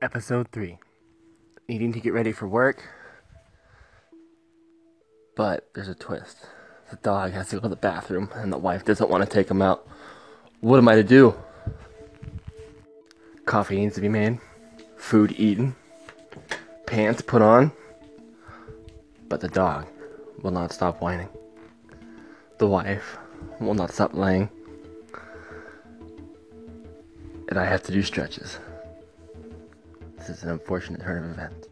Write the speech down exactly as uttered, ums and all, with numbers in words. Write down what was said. Episode three. Needing to get ready for work. But there's a twist. The dog has to go to the bathroom and the wife doesn't want to take him out. What am I to do? Coffee needs to be made. Food eaten. Pants put on. But the dog will not stop whining. The wife will not stop laying. And I have to do stretches. This is an unfortunate turn of events.